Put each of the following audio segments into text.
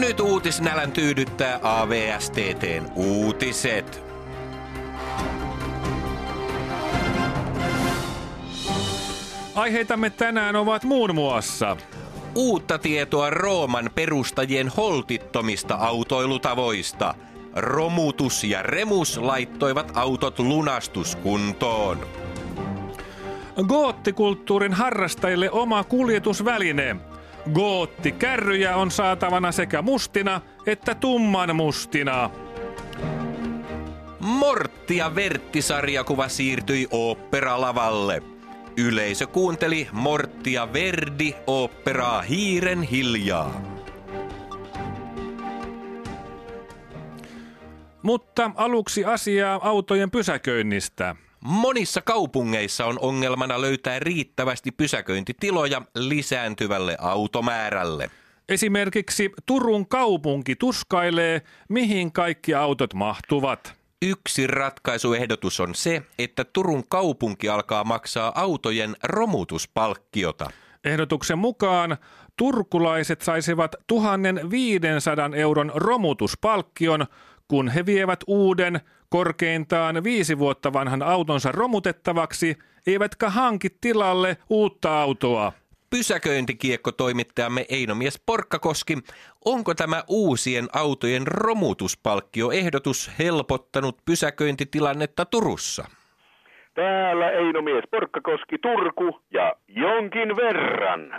Nyt uutisnälän tyydyttää AVSTT:n uutiset. Aiheitamme tänään ovat muun muassa uutta tietoa Rooman perustajien holtittomista autoilutavoista. Romutus ja Remus laittoivat autot lunastuskuntoon. Goottikulttuurin harrastajille oma kuljetusväline. Goottikärryjä on saatavana sekä mustina että tumman mustina. Mortti ja Vertti-sarjakuva siirtyi oopperalavalle. Yleisö kuunteli Mortti ja Verdi-oopperaa hiiren hiljaa. Mutta aluksi asiaa autojen pysäköinnistä. Monissa kaupungeissa on ongelmana löytää riittävästi pysäköintitiloja lisääntyvälle automäärälle. Esimerkiksi Turun kaupunki tuskailee, mihin kaikki autot mahtuvat. Yksi ratkaisuehdotus on se, että Turun kaupunki alkaa maksaa autojen romutuspalkkiota. Ehdotuksen mukaan turkulaiset saisivat 1500 euron romutuspalkkion, kun he vievät uuden, korkeintaan 5 vuotta vanhan autonsa romutettavaksi, eivätkä hanki tilalle uutta autoa. Pysäköintikiekko-toimittajamme Einomies Porkkakoski, onko tämä uusien autojen romutuspalkkioehdotus helpottanut pysäköintitilannetta Turussa? Täällä Einomies Porkkakoski, Turku, ja jonkin verran.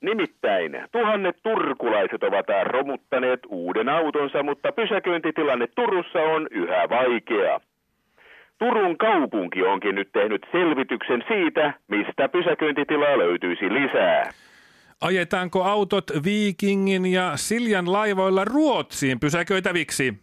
Nimittäin 1000 turkulaiset ovat romuttaneet uuden autonsa, mutta pysäköintitilanne Turussa on yhä vaikea. Turun kaupunki onkin nyt tehnyt selvityksen siitä, mistä pysäköintitilaa löytyisi lisää. Ajetaanko autot Vikingin ja Siljan laivoilla Ruotsiin pysäköitäviksi?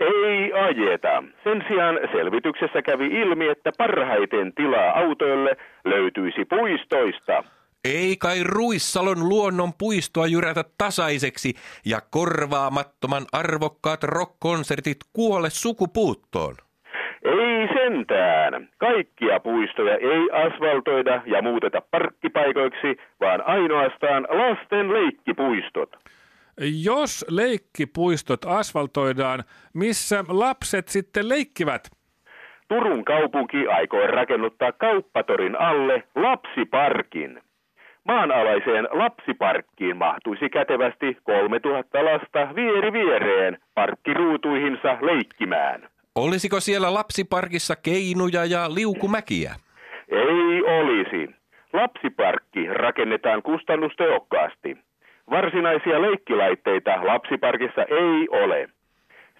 Ei ajeta. Sen sijaan selvityksessä kävi ilmi, että parhaiten tilaa autoille löytyisi puistoista. Ei kai Ruissalon luonnonpuistoa jyrätä tasaiseksi ja korvaamattoman arvokkaat rock-konsertit kuole sukupuuttoon. Ei sentään. Kaikkia puistoja ei asfaltoida ja muuteta parkkipaikoiksi, vaan ainoastaan lasten leikkipuistot. Jos leikkipuistot asfaltoidaan, missä lapset sitten leikkivät? Turun kaupunki aikoo rakennuttaa kauppatorin alle Lapsiparkin. Maanalaiseen Lapsiparkkiin mahtuisi kätevästi 3000 lasta vieri viereen parkkiruutuihinsa leikkimään. Olisiko siellä Lapsiparkissa keinuja ja liukumäkiä? Ei olisi. Lapsiparkki rakennetaan kustannustehokkaasti. Varsinaisia leikkilaitteita Lapsiparkissa ei ole.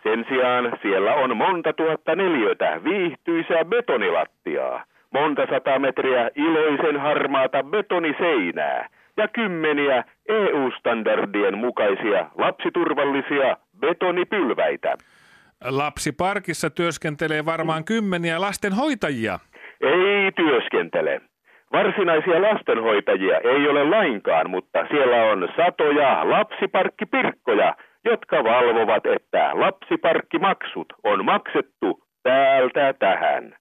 Sen sijaan siellä on monta tuhatta neliötä viihtyisää betonilattiaa. Monta 100 metriä iloisen harmaata betoniseinää ja kymmeniä EU-standardien mukaisia lapsiturvallisia betonipylväitä. Lapsiparkissa työskentelee varmaan kymmeniä lastenhoitajia. Ei työskentele. Varsinaisia lastenhoitajia ei ole lainkaan, mutta siellä on satoja lapsiparkkipirkkoja, jotka valvovat, että lapsiparkkimaksut on maksettu täältä tähän.